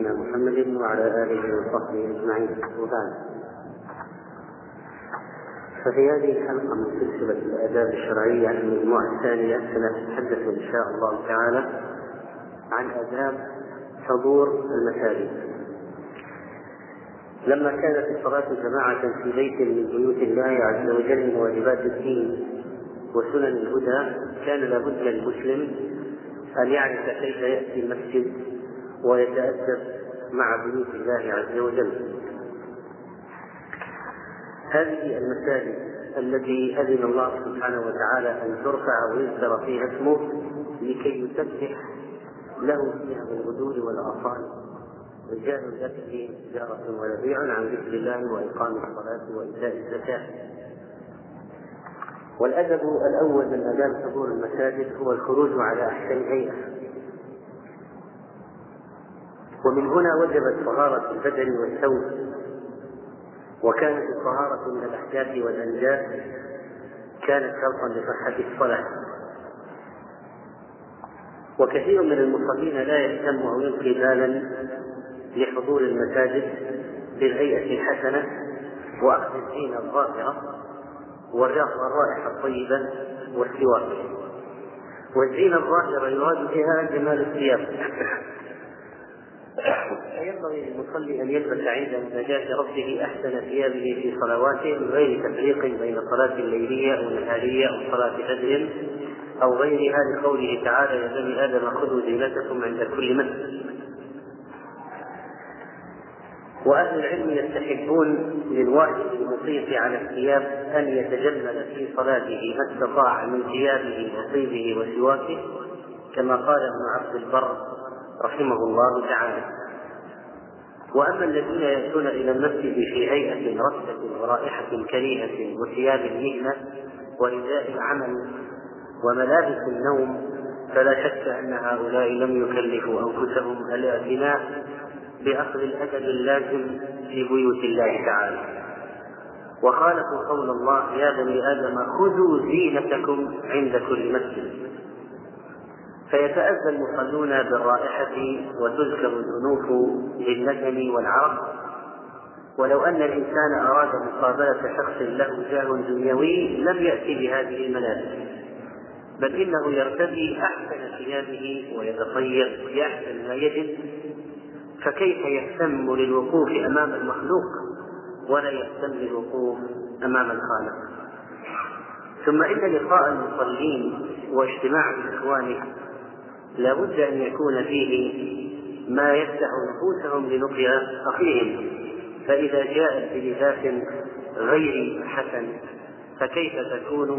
نبينا محمد وعلى آله وصحبه أجمعين. وبعد، ففي هذه الحلقة من سلسلة الآداب الشرعية المجموعة الثانية سنتحدث إن شاء الله تعالى عن آداب حضور المساجد. لما كانت الصلاة جماعة في بيت من بيوت الله عز وجل من واجبات الدين وسنن الهدى، كان لابد للمسلم أن يعرف كيف يأتي المسجد ويتأدب مع بيوت الله عز وجل. هذه المساجد التي أذن الله سبحانه وتعالى أن ترفع ويذكر فيها اسمه لكي يسبح له فيها بالغدو والآصال، رجال الأكل فيه تجارة ولبيع عن ذكر الله وإقام الصلاة وإيتاء الزكاة. والأدب الأول من آداب حضور المساجد هو الخروج على أحسن هيئة، ومن هنا وجبت طهارة البدن والثوب. وكانت الطهارة من الأحداث والأنجاس كانت شرطا لصحة الصلاة، وكثير من المصلين لا يهتم أو يلقي بالا لحضور المساجد بالهيئة الحسنة وأخذ الزينة الظاهرة والرائحة الطيبة والسواك. والزينة الظاهرة يراد بها جمال الثياب، فينبغي للمصلي أن يلبس عند مناجاة ربه أحسن ثيابه في صلواته من غير تفريق بين صلاة الليلية أو النهارية أو صلاة فجر أو غيرها، لقوله تعالى: يا بني آدم خذوا زينتكم عند كل مسجد. وأهل العلم يستحبون للواجب المصيب على الثياب أن يتجمل في صلاته ما استطاع من ثيابه وطيبه وسواكه، كما قال ابن عبد البر رحمه الله تعالى. وأما الذين يأتون إلى المسجد في هيئة رثة ورائحة كريهة وثياب مهنة ورداء العمل وملابس النوم، فلا شك أن هؤلاء لم يكلفوا أنفسهم الاعتناء بأخذ الأدب اللازم في بيوت الله تعالى، وخالفوا قول الله: يا بني آدم خذوا زينتكم عند كل مسجد. فيتأذى المصلون بالرائحة وتذكر الأنوف للندم والعرق. ولو أن الإنسان أراد مقابلة شخص له جاه دنيوي لم يأتي بهذه الملابس، بل إنه يرتدي أحسن ثيابه ويتطيب بأحسن ما يجد، فكيف يهتم للوقوف أمام المخلوق ولا يهتم للوقوف أمام الخالق؟ ثم إن لقاء المصلين واجتماع الإخوان لا بد أن يكون فيه ما يفتح نفوسهم للقيا أخيهم، فإذا جاءت بلباس غير حسن فكيف تكون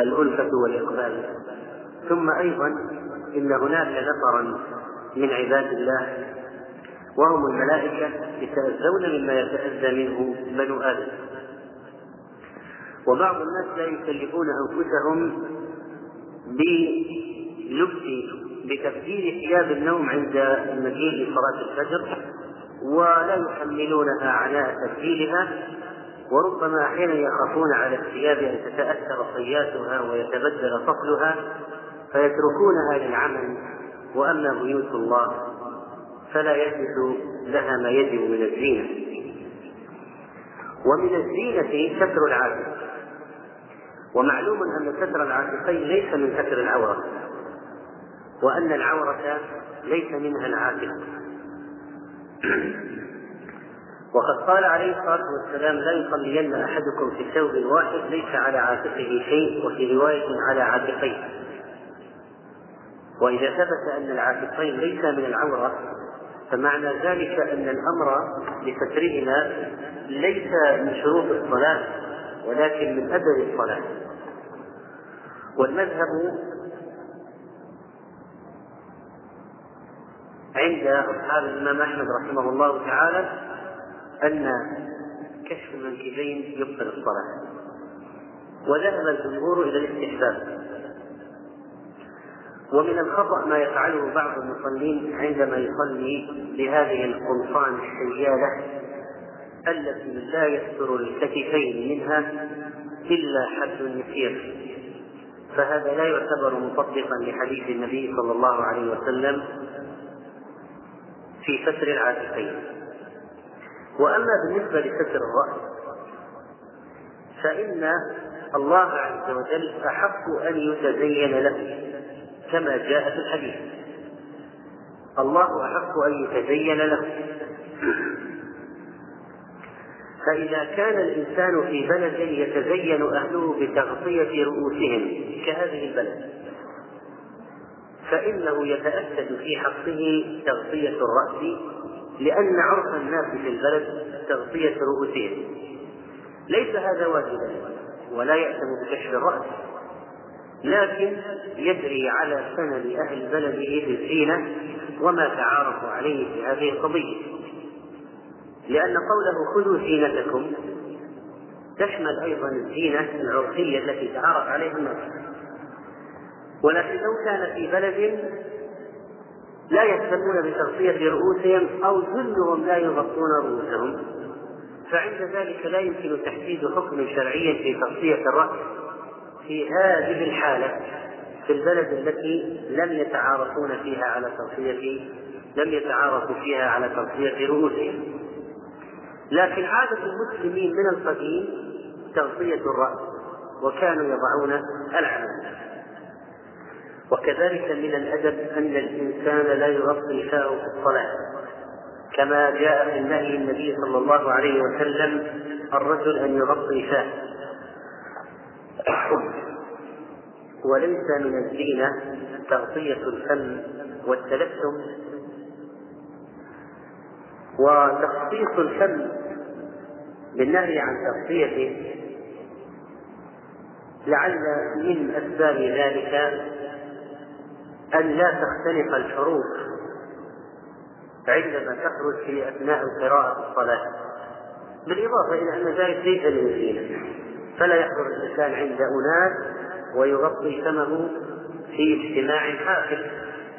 الألفة والإقبال؟ ثم أيضا إن هناك نفرا من عباد الله وهم الملائكة يتأذون مما يتأذى منه بنو آدم. وبعض الناس لا يكلفون أنفسهم بتبديل ثياب النوم عند المجيء لصلاة الفجر، ولا يحملونها عناء تبديلها، وربما أحيانا يخافون على الثياب أن تتأثر صياتها ويتبدل فصلها فيتركونها للعمل. وأما بيوت الله فلا يجوز لها ما يجب من الزينة، ومن الزينة ستر العاتق. ومعلوم أن ستر العاتقين ليس من ستر العورة، وأن العورة ليس منها العاتق. وقد قال عليه الصلاة والسلام: لا يصلين أحدكم في ثوب واحد ليس على عاتقه شيء، وفي رواية على عاتقيه. وإذا ثبت أن العاتقين ليس من العورة فمعنى ذلك أن الأمر لسترهما ليس من شروط الصلاة ولكن من أدب الصلاة. والمذهب عند أصحاب الإمام أحمد رحمه الله تعالى أن كشف المنكبين يبطل الصلاة، وذهب الجمهور إلى الاستحباب. ومن الخطأ ما يفعله بعض المصلين عندما يصلي بهذه القمصان الشيالة التي لا يستر الكتفين منها إلا حد يسير، فهذا لا يعتبر مطبقا لحديث النبي صلى الله عليه وسلم: في كسر العاطفين. وأما بالنسبة لكسر الرأس فإن الله عز وجل أحق أن يتزين له كما جاء في الحديث، الله أحق أن يتزين له. فإذا كان الإنسان في بلد يتزين أهله بتغطية رؤوسهم كهذه البلد فإنه يتأكد في حقه تغطية الرأس، لأن عرف الناس في البلد تغطية رؤوسهم، ليس هذا واجبا ولا يأتم بكشف الرأس، لكن يجري على سنن أهل بلده في الزينة وما تعارف عليه في هذه القضية، لأن قوله خذوا زينتكم تشمل أيضا الزينة العرفية التي تعارف عليها الناس. ولكن لو كان في بلد لا يهتمون بتغطية رؤوسهم أو ذلهم لا يغطون رؤوسهم فعند ذلك لا يمكن تحديد حكم شرعي في تغطية الرأس في هذه الحالة في البلد التي لم يتعارفوا فيها على تغطية رؤوسهم. لكن عادة المسلمين من القديم تغطية الرأس، وكانوا يضعون العمامة. وكذلك من الأدب أن الإنسان لا يغطي شعره في الصلاة كما جاء في النهي النبي صلى الله عليه وسلم الرجل أن يغطي شعره. وليس من الزينة تغطية الفم والتلثم، وتخصيص الفم بالنهي عن تغطيته لعل من أسباب ذلك أن لا تختلف الحروف عندما تخرج في أثناء قراءة الصلاة، بالإضافة إلى أن ذلك ليس للزينة، فلا يخرج الإنسان عند أناس ويغطي فمه في اجتماع حافل،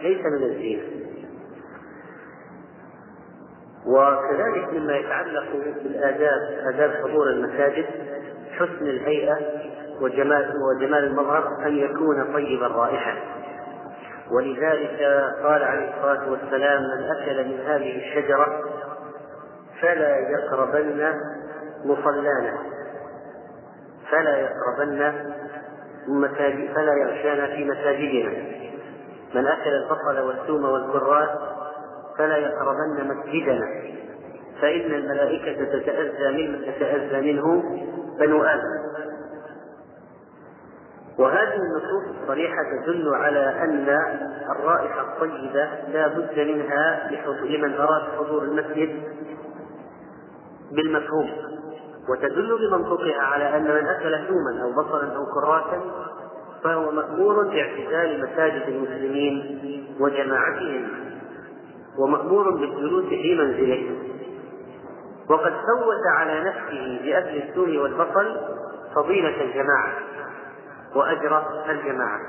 ليس من الزينة. وكذلك مما يتعلق بالآداب آداب حضور المساجد حسن الهيئة وجمال المظهر، أن يكون طيب الرائحة. ولذلك قال عليه الصلاة والسلام من أكل من هذه الشجرة فلا يغشانا في مساجدنا، من أكل البصل والثوم والكراث فلا يقربن مسجدنا فإن الملائكة تتأذى منه بنو آدم. وهذه النصوص الصريحة تدل على أن الرائحة الطيبة لا بد منها لمن أراد حضور المسجد بالمفهوم، وتدل بمنطقها على أن من أكل ثوما أو بصلا أو كراسا فهو مأمور باعتزال مساجد المسلمين وجماعتهم، ومأمور بالجلوس في منزله. وقد سوت على نفسه بأكل الثوم والبصل فضيلة الجماعة وأجر الجماعة.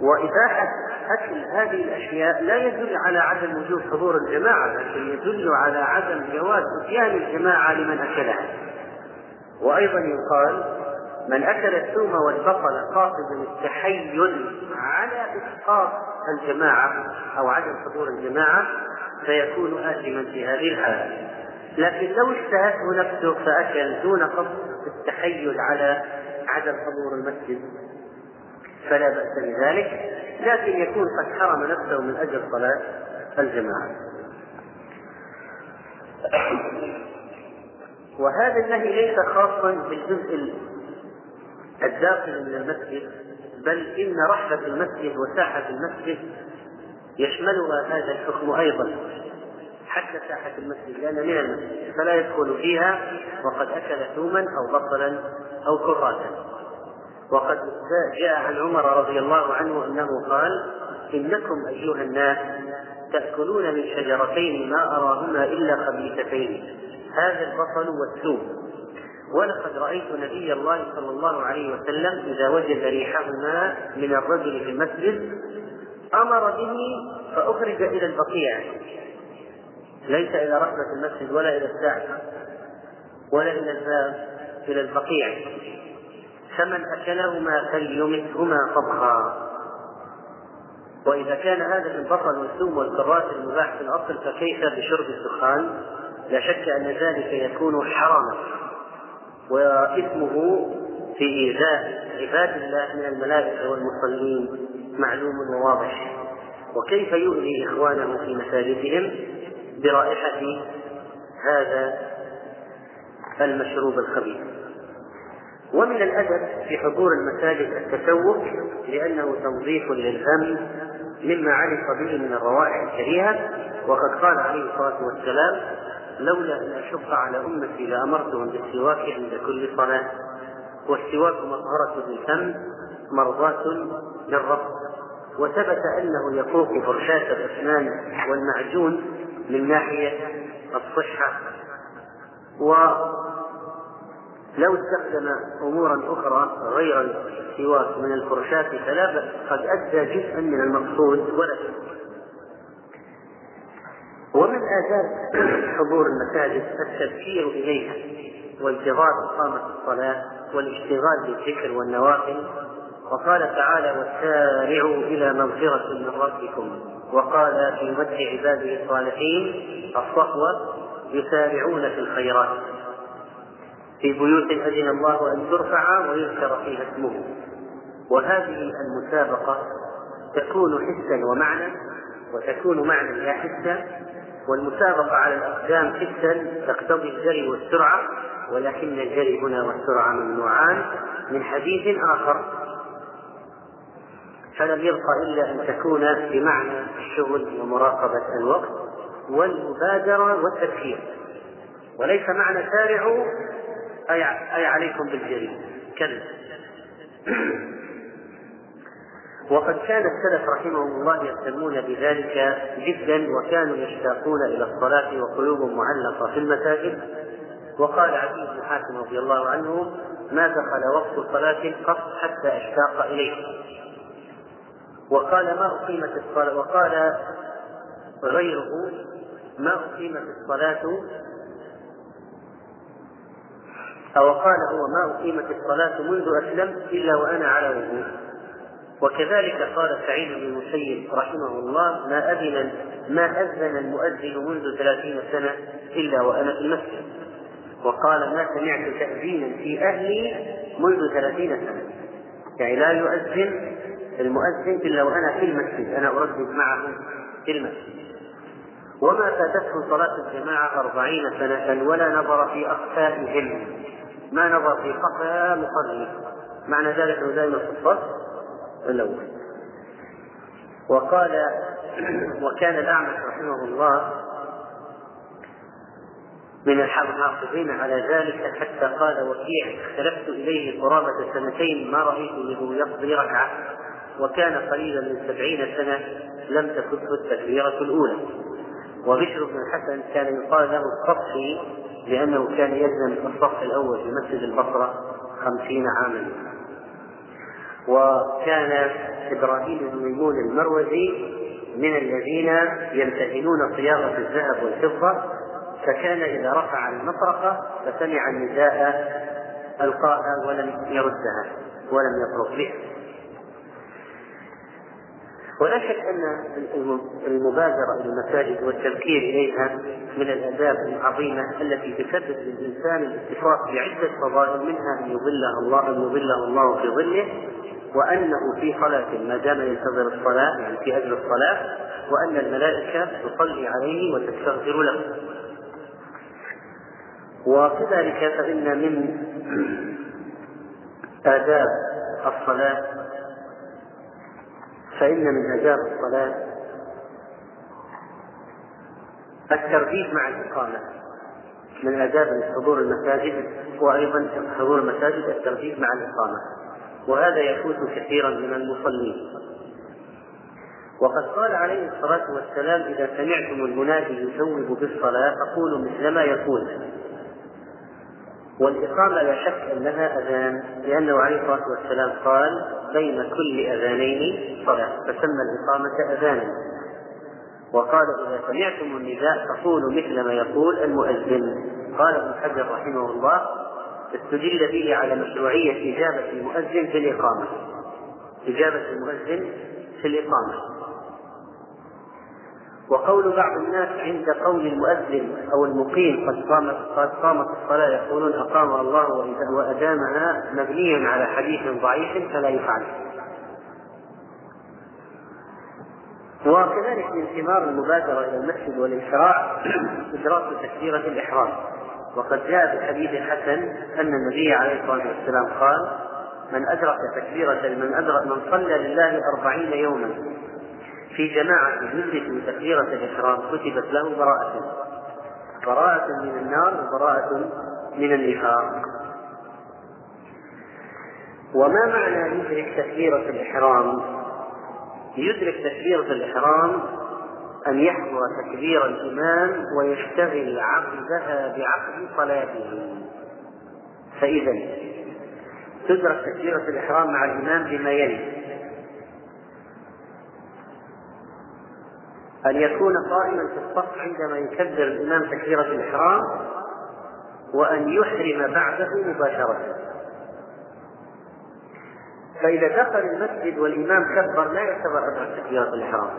وإباحة أكل هذه الأشياء لا يدل على عدم وجود حضور الجماعة، بل يدل على عدم جواز إتيان الجماعة لمن أكلها. وأيضا يقال من أكل الثوم والبصل قاصد التحيل على إسقاط الجماعة أو عدم حضور الجماعة فيكون آثما في هذه الحالة. لكن لو اشتهته نفسه فأكل دون قصد التحيل على عدم حضور المسجد فلا بأس بذلك، لكن يكون قد حرم نفسه من أجل صلاة الجماعة. وهذا النهي ليس خاصا بالجزء الداخل من المسجد، بل إن رحبة المسجد وساحة المسجد يشملها هذا الحكم أيضا، حتى ساحة المسجد لأن من المسجد فلا يدخل فيها وقد أكل ثوما أو بصلا أو كراثا. وقد جاء عن عمر رضي الله عنه أنه قال إنكم أيها الناس تأكلون من شجرتين ما أراهما إلا خبيثتين، هذا البصل والثوم، ولقد رأيت نبي الله صلى الله عليه وسلم إذا وجد ريحهما من الرجل في المسجد أمر به فأخرج إلى البقيع، ليس إلى رحبة المسجد ولا إلى الساعة ولا إلى الباب، إلى البقيع. فمن أكلهما فليمسهما طبخا، وإذا كان هذا البصل والثوم والكرات المباح في الأصل فكيف بشرب الدخان؟ لا شك أن ذلك يكون حراما وإثمه في إيذاء عباد الله من الملائكة والمصلين معلوم وواضح. وكيف يؤذي إخوانه في مساجدهم برائحة هذا المشروب الخبيث. ومن الأدب في حضور المساجد التسوق لأنه تنظيف للفم مما علق به من الروائح الكريهة، وقد قال عليه الصلاة والسلام: لولا أن أشق على أمتي لأمرتهم بالسواك عند كل صلاة، والسواك مطهرة للفم مرضاة للرب. وثبت أنه يفوق فرشاة الأسنان والمعجون من ناحية الصحة. ولو استخدم أمورا أخرى غير السواك من الفرشاة فلا، قد أدى جزءا من المقصود ولا شيء. ومن آداب حضور المساجد التبكير إليها وانتظار إقامة الصلاة والاشتغال بالذكر والنوافل. وقال تعالى: وسارعوا إلى مغفرة من ربكم. وقال في مدح عباده الصالحين الصحوة: يسارعون في الخيرات في بيوت أذن الله أن ترفع ويذكر فيها اسمه. وهذه المسابقة تكون حسا ومعنى، وتكون معنى لا حسا. والمسابقة على الأقدام حسا تقتضي الجري والسرعة، ولكن الجري هنا والسرعة ممنوعان من حديث آخر، فلم يبقى إلا أن تكون بمعنى الشغل ومراقبة الوقت والمبادرة والتفكير. وليس معنى سارعوا أي عليكم بالجري كلا. وقد كان السلف رحمهم الله يهتمون بذلك جدا، وكانوا يشتاقون إلى الصلاة وقلوبهم معلقة في المساجد. وقال عدي بن حاتم رضي الله عنه: ما دخل وقت صلاة قط حتى أشتاق إليه. وقال ما أقيمت الصلاة، وقال غيره: ما أقيمت الصلاة، أو قال هو: ما أقيمت الصلاة منذ أسلمت إلا وأنا على وضوء. وكذلك قال سعيد بن المسيب رحمه الله: ما أذن المؤذن منذ 30 سنة إلا وأنا في المسجد. وقال: ما سمعت تأذينا في أهلي منذ 30 سنة، يعني لا يؤذن المؤذن إلا وأنا في المسجد، أنا أردد معه في المسجد. وما فاتته صلاة الجماعة 40 سنة ولا نظر في أخفائهم، ما نظر في خفاء مصلي. معنى ذلك دائما في الصف الأول. وقال: وكان الأعمش رحمه الله من الحافظين على ذلك، حتى قال وكيع: اختلفت إليه قرابة 2 سنين ما رأيت منه يقضي ركعة، وكان قريبا من 70 سنة لم تفته التكبيرة الأولى. وبشر بن الحسن كان يقال له الصفي لأنه كان يلزم الصف الأول في مسجد البصرة 50 عاما. وكان إبراهيم بن ميمون المروزي من الذين يمتهنون صياغة الذهب والفضة، فكان إذا رفع المطرقة فسمع النداء ألقاها ولم يردها ولم يطرق بها. ولا شك أن المبادرة إلى المساجد والتذكير إليها من الآداب العظيمة التي تسبب للإنسان الاتفاق بعدة فضائل، منها أن يظله الله في ظله، وأنه في صلاة ما دام ينتظر الصلاة، يعني في أجل الصلاة، وأن الملائكة تصلي عليه وتستغفر له. وكذلك فإن من آداب الصلاة الترتيب مع الإقامة. من آداب حضور المساجد وأيضا حضور المساجد الترتيب مع الإقامة، وهذا يفوت كثيرا من المصلين. وقد قال عليه الصلاة والسلام: إذا سمعتم المنادي يسوب بالصلاة فقولوا مثل ما يقول. والإقامة لا شك أنها أذان، لأنه عليه الصلاة والسلام قال: بين كل أذانين صلاة، فسمى الإقامة أذانا. وقال: إذا سمعتم النداء فقولوا مثل ما يقول المؤذن. قال ابن حجر رحمه الله: استدل به على مشروعية إجابة المؤذن في الإقامة. وقول بعض الناس عند قول المؤذن أو المقيم قد قامت الصلاة يقولون أقام الله وأدامها مبنيا على حديث ضعيف فلا يفعل. وكذلك من ثمار المبادرة إلى المسجد والانشراع إدراك تكبيرة الإحرام، وقد جاء بالحديث الحسن أن النبي عليه الصلاة والسلام قال: من صلى لله 40 يوما في جماعة يدرك تكبيرة الإحرام كتبت له براءة من النار وبراءة من النفاق. وما معنى يدرك تكبيرة الإحرام أن يحضر تكبير الإمام ويشتغل عقدها بعقد صلاته، فإذا تدرك تكبيرة الإحرام مع الإمام بما يلي: أن يكون قائما في الصف عندما يكبر الإمام تكبيرة الإحرام، وأن يحرم بعده مباشرة. فإذا دخل المسجد والإمام كبر لا يعتبر أدرك تكبيرة الإحرام،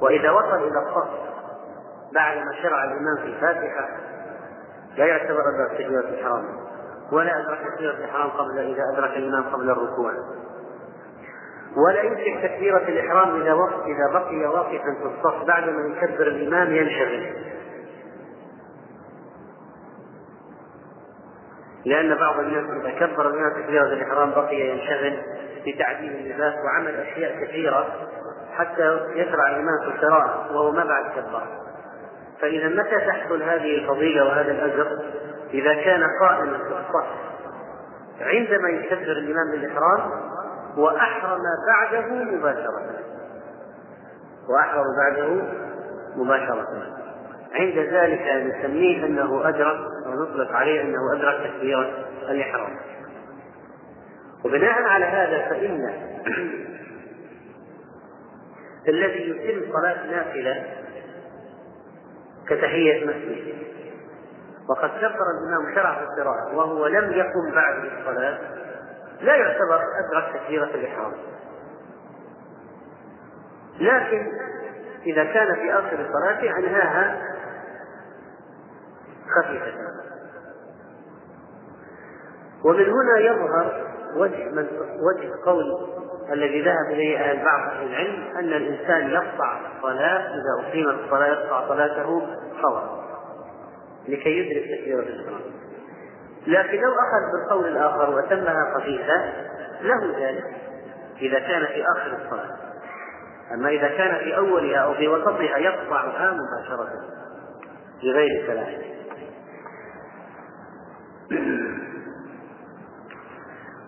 وإذا وصل إلى الصف بعد ما شرع الإمام في الفاتحة لا يعتبر أدرك تكبيرة الإحرام، ولا أدرك تكبيرة الإحرام إذا أدرك الإمام قبل الركوع، ولا يمسك تكبيرة الإحرام إذا بقي واقفا في الصف بعدما يكبر الإمام ينشغل، لأن بعض الناس إذا كبر الإمام تكبيرة الإحرام بقي ينشغل بتعديل اللباس وعمل أشياء كثيرة حتى يشرع الإمام في الشراء وهو ما بعد كبر. فإذا متى تحصل هذه الفضيلة وهذا الأجر؟ إذا كان قائما في الصف عندما يكبر الإمام للإحرام وأحرم بعده مباشرة، عند ذلك نسميه أنه أدرك، ونطلق عليه أنه أدرك تكبيرة الإحرام. وبناء على هذا فإن الذي يتم صلاة نافلة كتحية مسجد وقد كبر الإمام شرع في الصلاة وهو لم يقم بعد الصلاة لا يعتبر أدرك تكبيرة الإحرام، لكن إذا كان في آخر الصلاة أنهاها خفيفة. ومن هنا يظهر وجه قول الذي ذهب إليه البعض من العلم أن الإنسان يقطع الصلاة إذا أقيمت الصلاة يقطع صلاته خطأ لكي يدرك تكبيرة الإحرام، لكن لو أخذ بالقول الآخر وتمها خفيفة له ذلك إذا كان في آخر الصلاة، أما إذا كان في أولها أو في وسطها يقطعها مباشرة لغير الصلاة.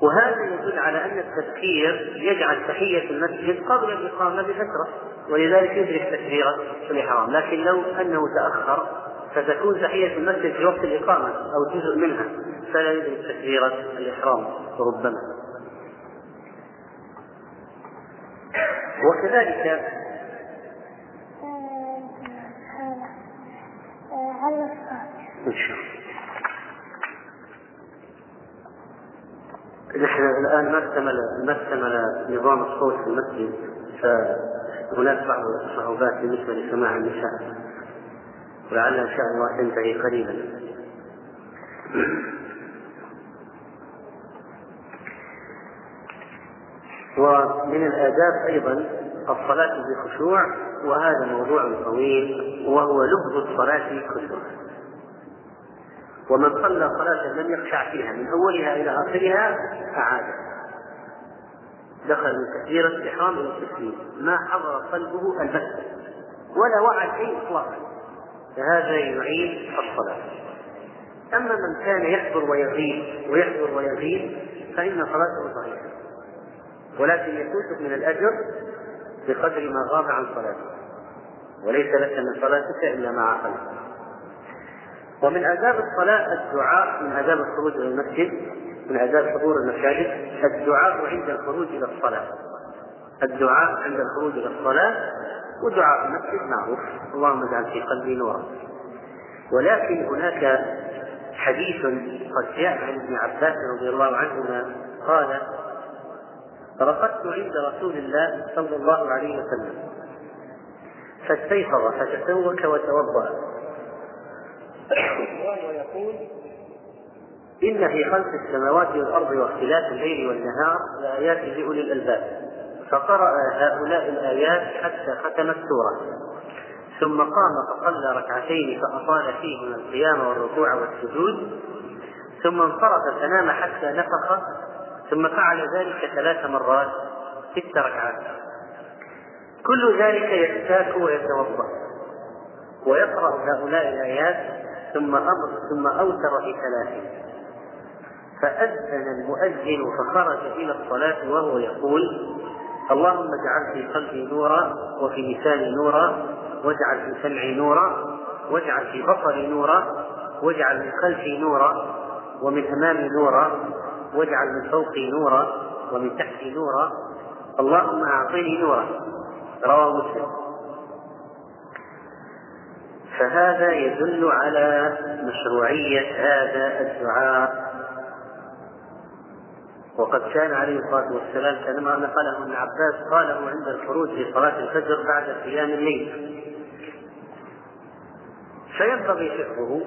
وهذا يدل على أن التذكير يجعل تحية المسجد قبل الإقامة بفترة، ولذلك يدرك تكبيرة الإحرام، لكن لو أنه تأخر فتكون تحية المسجد في وقت الإقامة أو جزء منها فلا يدرك تكبيرة الإحرام ربما. وكذلك نحن الآن ما اكتمل نظام الصوت في المسجد، فهناك بعض الصعوبات بالنسبة لسماع النساء، ولعل إن شاء الله تنتهي قريبا. ومن الآداب أيضا الصلاة بخشوع، وهذا موضوع طويل وهو لفظ الصلاة بخشوع. ومن صلى صلاة لم يخشع فيها من أولها إلى آخرها أعاده دخل من تكبيرة الإحرام إلى التسليم ما حضر قلبه البتة ولا وعى شيء إطلاقا، فهذا يعيد الصلاة. أما من كان يحضر ويغيب فإن صلاته صحيحة، ولكن يفوتك من الأجر بقدر ما غاب عن صلاته، وليس لك من صلاتك إلا ما عقلت. ومن آداب الصلاة الدعاء، من آداب الخروج إلى المسجد، من آداب حضور المساجد الدعاء عند الخروج إلى الصلاة، ودعاء المسجد معروف: اللهم اجعل في قلبي نورا. ولكن هناك حديث قد جاء عن ابن عباس رضي الله عنهما قال: رقدت عند رسول الله صلى الله عليه وسلم فاستيقظ فتسوك وتوضأ. ويقول إن في خلق السماوات والأرض واختلاف الليل والنهار لآيات لأولي الألباب، فقرأ هؤلاء الآيات حتى ختم السورة، ثم قام فصلى ركعتين فأطال فيهما القيام والركوع والسجود، ثم انصرف فنام حتى نفخ، ثم فعل ذلك 3 مرات 6 ركعات. كل ذلك يستاك ويتوضأ ويقرأ هؤلاء الآيات، ثم أوتر في 3، فأذن المؤذن فخرج إلى الصلاة وهو يقول: اللهم اجعل في قلبي نورا، وفي لساني نورا، واجعل في سمعي نورا، واجعل في بصري نورا، واجعل من خلفي نورا، ومن أمامي نورا، واجعل من فوقي نورا، ومن تحتي نورا، اللهم أعطني نورا. رواه مسلم. فهذا يدل على مشروعية هذا الدعاء، وقد كان عليه الصلاة والسلام كما نقله ابن عباس قاله عند الخروج في صلاة الفجر بعد قيام الليل، فينبغي فعله.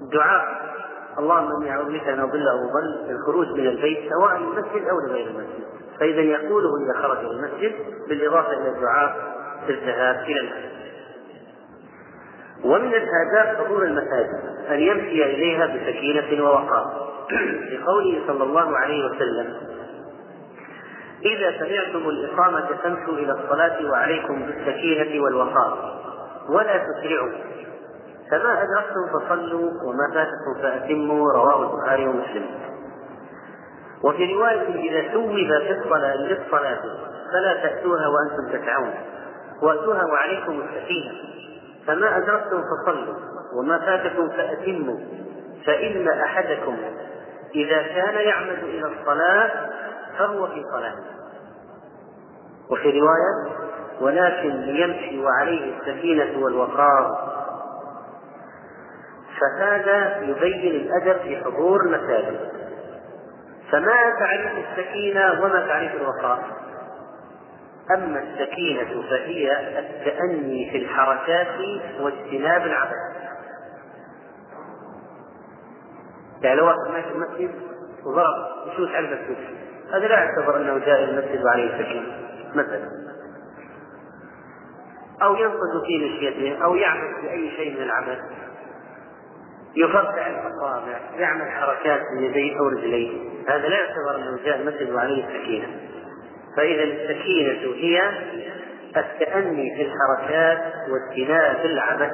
ودعاء اللهم اني اعوذ بك ان اضل او اضل في الخروج من البيت سواء للمسجد او لغير المسجد، فاذا يقوله اذا خرج من المسجد بالاضافه الى الدعاء في الذهاب الى المسجد. ومن الآداب حضور المساجد ان يمشي اليها بسكينه ووقار، لقوله صلى الله عليه وسلم: اذا سمعتم الاقامه فامشوا الى الصلاه وعليكم بالسكينه والوقار ولا تسرعوا، فما أدركتم فصلوا وما فاتكم فأتموا. رواه البخاري ومسلم. وفي رواية: إذا ثوب الصلاة فلا تأتوها وأنتم تسعون، وأتوها وعليكم السكينة، فما أدركتم فصلوا وما فاتكم فأتموا، فإن أحدكم إذا كان يعمد إلى الصلاة فهو في صلاة. وفي رواية: ولكن ليمشي وعليه السكينة والوقار. فهذا يبين الأدب في حضور المساجد. فما تعريف السكينة وما تعريف الوقار؟ أما السكينة فهي التأني في الحركات واجتناب العبث، يعني لو واحد ماشي المسجد وضرب يشوش على المسجد، هذا لا يعتبر أنه جاء المسجد وعليه السكينة مثلا، أو ينقض في مشيته، أو يعمل بأي شيء من العبث، يفرع الأصابع، يعمل حركات بيديه أو رجليه، هذا لا يعتبر أنه جاء المسجد وعليه السكينة. فإذا السكينة هي التأني في الحركات واجتناب العبث.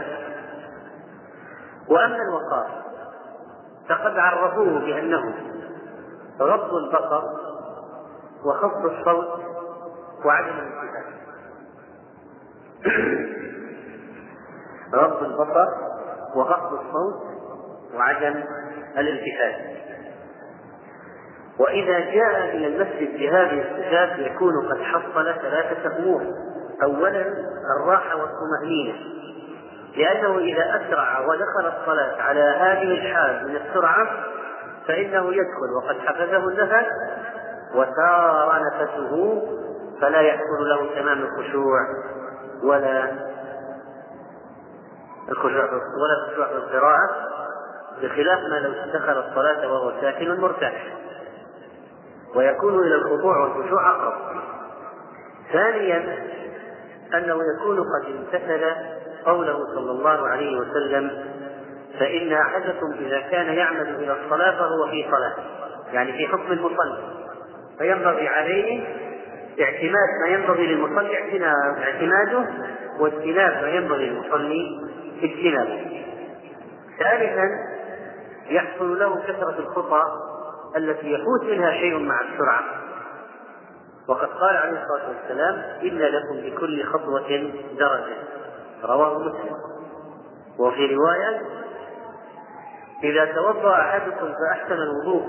وأما الوقار فقد عرفوه بأنه غض البصر وخفض الصوت وعدم الانتباه. غض البصر وخفض الصوت وعدم الالتفات. وإذا جاء إلى المسجد بهذه الصفات يكون قد حصل 3 أمور: أولا الراحة والطمأنينة، لأنه إذا أسرع ودخل الصلاة على هذه الحال من السرعة فإنه يدخل وقد حفزه النفس وسار نفسه، فلا يحصل له تمام الخشوع ولا الخشوع في القراءة، بخلاف ما لو دخل الصلاة وهو ساكن مرتاح، ويكون إلى الخضوع والخشوع أقرب. ثانيا أنه يكون قد امتثل قوله صلى الله عليه وسلم: فإن أحدكم إذا كان يعمد إلى الصلاة فهو في صلاة، يعني في حكم المصلي، فينبغي عليه اعتماد ما ينبغي للمصلي اعتماده، واجتناب ما ينبغي للمصلي اجتنابه. ثالثا يحصل له كثرة الخطأ التي يفوت منها شيء مع السرعة، وقد قال عليه الصلاة والسلام: إن لكم بكل خطوة درجة. رواه مسلم. وفي رواية: إذا توضأ أحدكم فأحسن الوضوء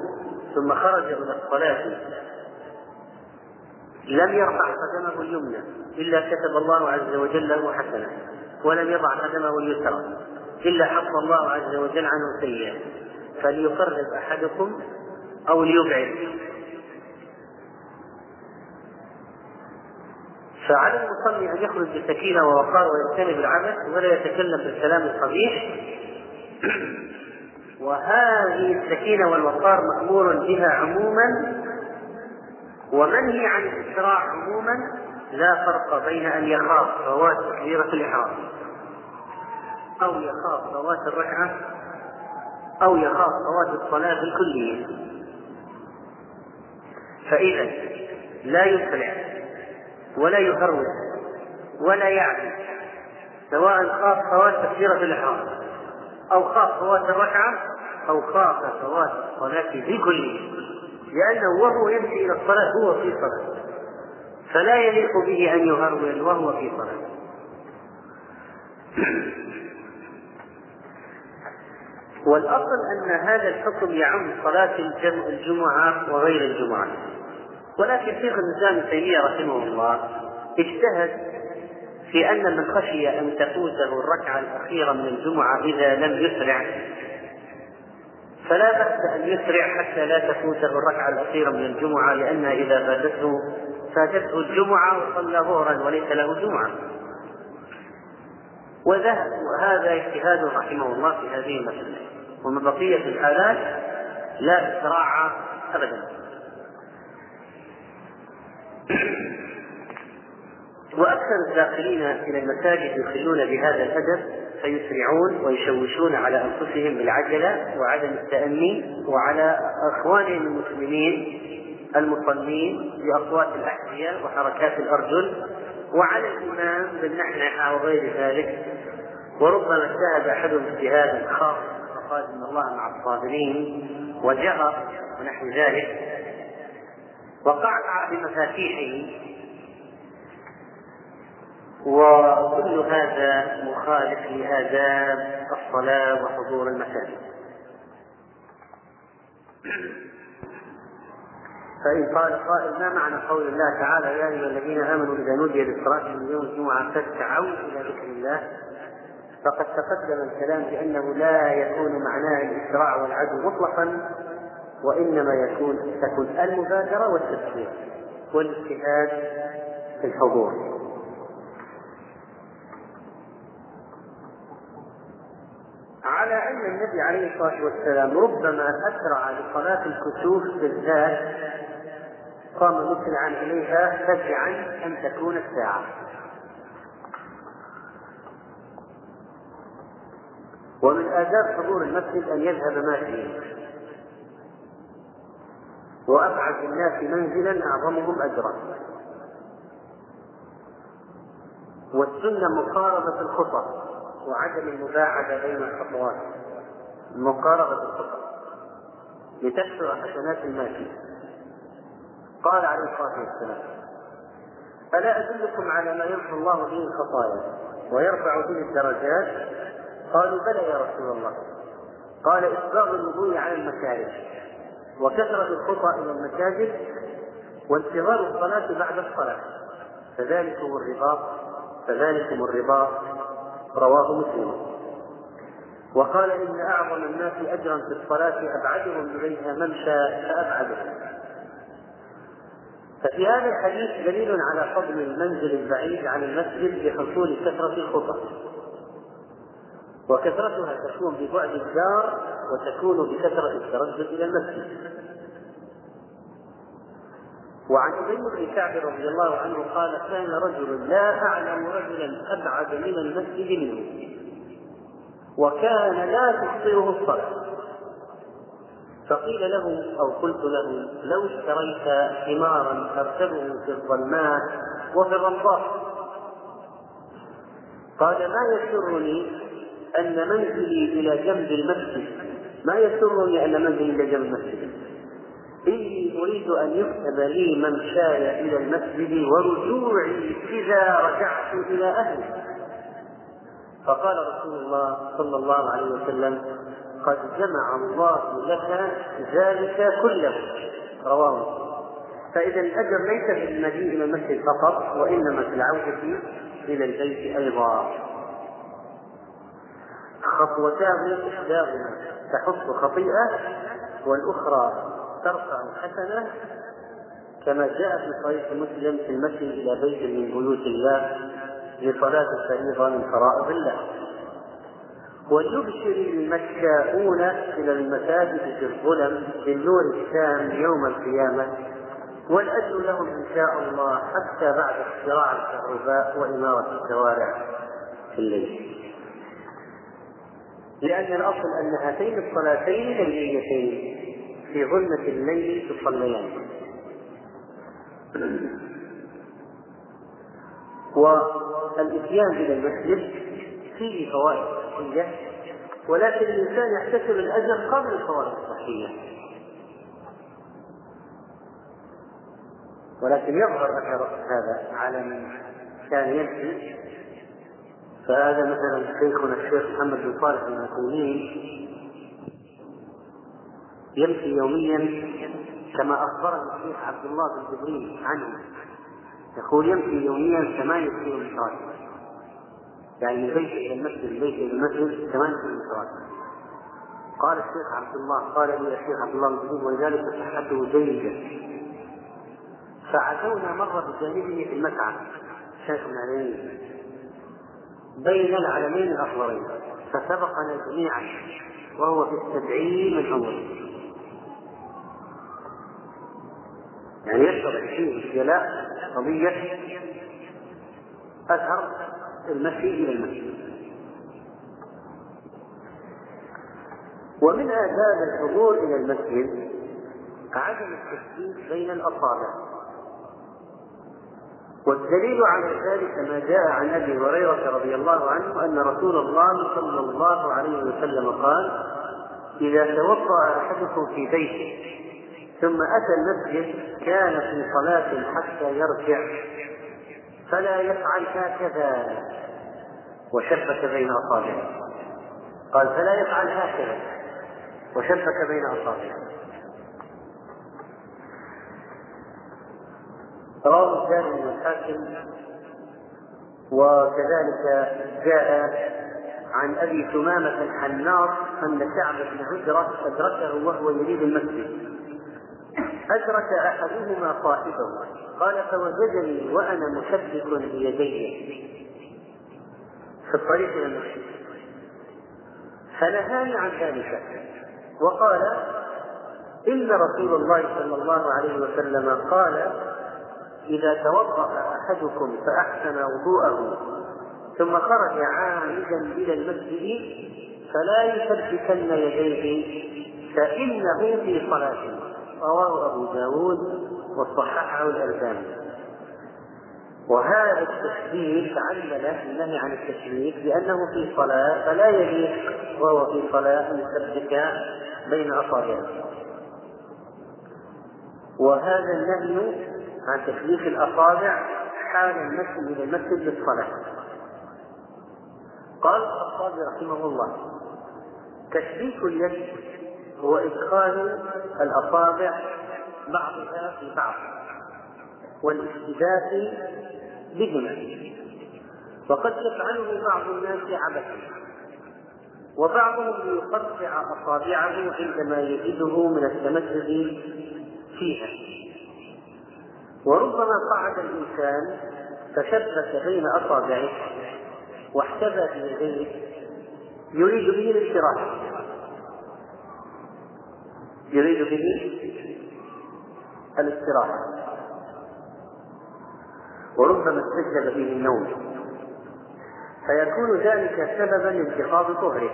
ثم خرج من الصلاة لم يرفع قدمه اليمنى إلا كتب الله عز وجل له حسنة، ولم يضع قدمه اليسرى إلا حفظ الله عز وجل عنه سيئة، فليقرب أحدكم أو ليبعد. فعلى المصلي أن يخرج بسكينة ووقار ويجتنب العبث ولا يتكلم بالكلام القبيح، وهذه السكينة والوقار مأمور بها عموما ومنهي عن الإسراع عموما، لا فرق بين أن يخاف فوات تكبيرة الإحرام أو يخاف فوات الركعة أو يخاف فوات الصلاة الكلية. فإذا لا يسرع ولا يهرول ولا يعمل، سواء خاف فوات تكبيرة الإحرام أو خاف فوات الركعة أو خاف فوات الصلاة الكلية، لأنه وهو يمشي إلى الصلاة هو في صلاة، فلا يليق به أن يهرول وهو في صلاة. والأصل أن هذا الحكم يعم صلاة الجمعة وغير الجمعة، ولكن شيخ الإسلام ابن تيمية رحمه الله اجتهد في أن من خشي أن تفوته الركعة الأخيرة من الجمعة إذا لم يسرع فلا بأس أن يسرع حتى لا تفوته الركعة الأخيرة من الجمعة، لأن إذا فاتته الجمعة وصلى ظهرا وليس له جمعة. وهذا اجتهاد رحمه الله في هذه المسألة. ومن بقية الحالات لا إسراع أبدا. وأكثر الداخلين إلى المساجد يخلون بهذا الهدف، فيسرعون ويشوشون على أنفسهم بالعجلة وعدم التأني، وعلى أخوانهم المسلمين المصلين بأصوات الأحذية وحركات الأرجل، وعلى الإمام بالنحنحة وغير ذلك. وربما اجتهد أحدهم اجتهادا خاصا فقال إن الله مع الصابرين وجهر ونحو ذلك، وقعقع بمفاتيحه، وكل هذا مخالف لآداب الصلاة وحضور المساجد. فإن قال قائل ما معنى قول الله تعالى يا أيها الذين آمنوا إذا نودي للصلاة من يوم الجمعة فاسعوا إلى ذكر الله، فقد تقدم الكلام بأنه لا يكون معناه الإسراع والعدو مطلقا، وإنما تكون المبادرة والتسويق والاجتهاد في الحضور. على أن النبي عليه الصلاة والسلام ربما أسرع لصلاة الكسوف بالذات، قام مسرعا إليها فزعا أن تكون الساعة. ومن آداب حضور المسجد أن يذهب ماشيا، وأبعد الناس منزلا أعظمهم أجرا. والسنة مقاربة الخطى وعدم المباعدة بين الخطوات، مقاربة الخطوات لتكثر حسنات الماشي. قال عليه الصلاة والسلام ألا أدلكم على ما يمحو الله به الخطايا ويرفع به الدرجات؟ قالوا بلى يا رسول الله. قال إسباغ الوضوء على المساجد وكثرة الخطأ إلى المساجد وانتظار الصلاة بعد الصلاة، فذلكم الرباط رواه مسلم. وقال إن أعظم الناس أجرا في الصلاة أبعدهم إليها ممشى فأبعدهم. ففي هذا الحديث دليل على فضل المنزل البعيد عن المسجد لحصول كثرة الخطأ، وكثرتها تكون ببعد الدار وتكون بكثرة التردد إلى المسجد. وعن أبي بن كعب رضي الله عنه قال كان رجل لا أعلم رجلا أبعد من المسجد منه، وكان لا تخطئه الصلاة، فقيل له أو قلت له لو اشتريت حمارا تركبه في الظلماء وفي الرمضاء. قال ما يسرني أن منزلي إلى جنب المسجد إني أريد أن يكتب لي ممشاي إلى المسجد ورجوعي إذا رجعت إلى أهلي. فقال رسول الله صلى الله عليه وسلم قد جمع الله لك ذلك كله، رواه. فإذا الأجر ليس في المجيء إلى المسجد فقط، وإنما في العودة إلى البيت أيضا. خطوتاه إحداهما تحط خطيئة والأخرى ترفع حسنة، كما جاء في صحيح مسلم في المشي إلى بيت من بيوت الله لصلاة الفريضة من فرائض الله. ويبشر المشاؤون إلى المساجد في الظلم بالنور التام يوم القيامة، والأجر لهم إن شاء الله حتى بعد اختراع الكهرباء وإمارة الشوارع في الليل، لأن الأصل أن هاتين الصلاتين الليلتين في ظلمة الليل تصليان. والإتيان إلى المسجد فيه فوائد صحية، ولكن الإنسان يحتسب الأجر قبل الفوائد الصحية، ولكن يظهر هذا على من كان يمشي. فهذا مثلا شيخنا الشيخ محمد بن صالح المعتمين يمشي يوميا كما أخبرنا الشيخ عبد الله بن جبريل عنه، يقول يمشي يوميا 8 كيلومترات، يعني من بيت إلى المسجد قال الشيخ عبد الله، قال لي الشيخ عبد الله بن جبريل ولذلك صحته جيدة. فعزونا مرة بجانبه في المتعة شيخنا عليه بين العلمين الأخضرين، فسبقنا جميعا وهو في 70 من أوله، يعني يشرح فيه الجلاء قضية أثر المشي إلى المشي. ومن آداب الحضور إلى المسجد عدم التشتيت بين الأصابع، والدليل على ذلك ما جاء عن أبي هريرة رضي الله عنه أن رسول الله صلى الله عليه وسلم قال: إذا توضأ أحدكم في بيته ثم أتى المسجد كان في صلاة حتى يرجع فلا يفعل هكذا، وشبك بين أصابعه. قال: فلا يفعل هكذا، وشبك بين أصابعه. رواه الدارمي والحاكم، وكذلك جاء عن أبي ثمامة الحناط أن كعب بن عجرة أدركه وهو يريد المسجد، أدرك أحدهما صاحبه، قال: فوجدني وأنا مشبك بيدي في الطريق إلى المسجد فنهاني عن ذلك، وقال: إن رسول الله صلى الله عليه وسلم قال: إذا توضأ أحدكم فأحسن وضوءه ثم خرج عائدا إلى المسجد فلا يشبكن يديه فإنه في صلاته. رواه أبو داود وصححه الألباني. وهذا التشبيك عمله النهي عن التشبيك لأنه في صلاة فلا يليق وهو في صلاة أن يشبك بين أصابعه، وهذا النهي عن تشبيك الأصابع حال المشي إلى المسجد للصلاة. قال الخطابي رحمه الله: تشبيك اليد هو إدخال الأصابع بعضها في بعض والاستداف بهما، وقد يفعله بعض الناس عبثا، وبعضهم يقطع أصابعه عندما يجده من التمسك فيها، وربما قعد الإنسان فشبك بين أصابعه واحتذى بيديه يريد به الانشراح وربما استجلب به النوم فيكون ذلك سببا لانتقاض طهره.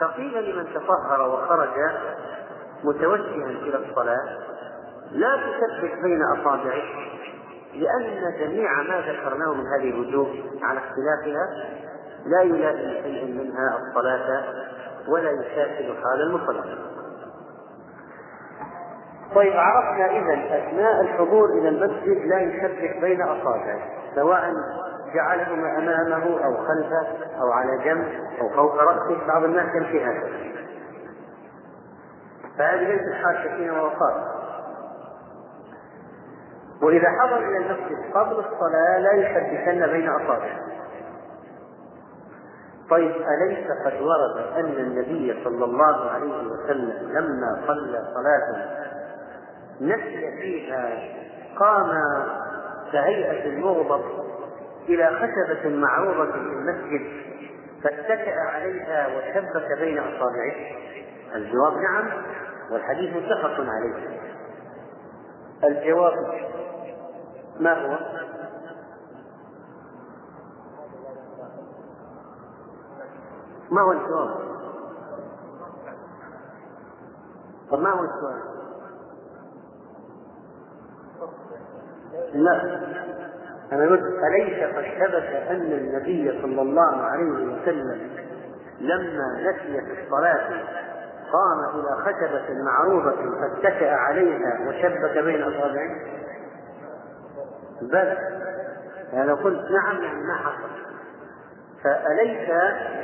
فقيل لمن تطهر وخرج متوجها الى الصلاه: لا تشبك بين اصابعك، لان جميع ما ذكرناه من هذه الوجوه على اختلافها لا يلائم شيء منها الصلاه ولا يشاكل حال المصلي. طيب، عرفنا إذن أثناء الحضور إلى المسجد لا يشبك بين أصابعه، سواء جعلهما أمامه أو خلفه أو على جنب أو فوق رأسه، بعض الناس يمشي هكذا، فهذه ليست حاشة ووقار. وإذا حضر إلى المسجد قبل الصلاة لا يشبكن بين أصابعه. طيب، أليس قد ورد أن النبي صلى الله عليه وسلم لما صلى صلاة نسي فيها قام كهيئة المغبط إلى خشبة معروضة في المسجد فاتكأ عليها وشبك بين أصابعه؟ الجواب نعم، والحديث متفق عليه. الجواب ما هو؟ ما هو السؤال؟ طب ما هو السؤال؟ لا، أنا قلت أليس قد ثبت أن النبي صلى الله عليه وسلم لما نسيت الصلاة قام إلى خشبة معروضة فاتكأ عليها وشبك بين أصابعه؟ بل أنا قلت نعم يعني ما حصل. فأليس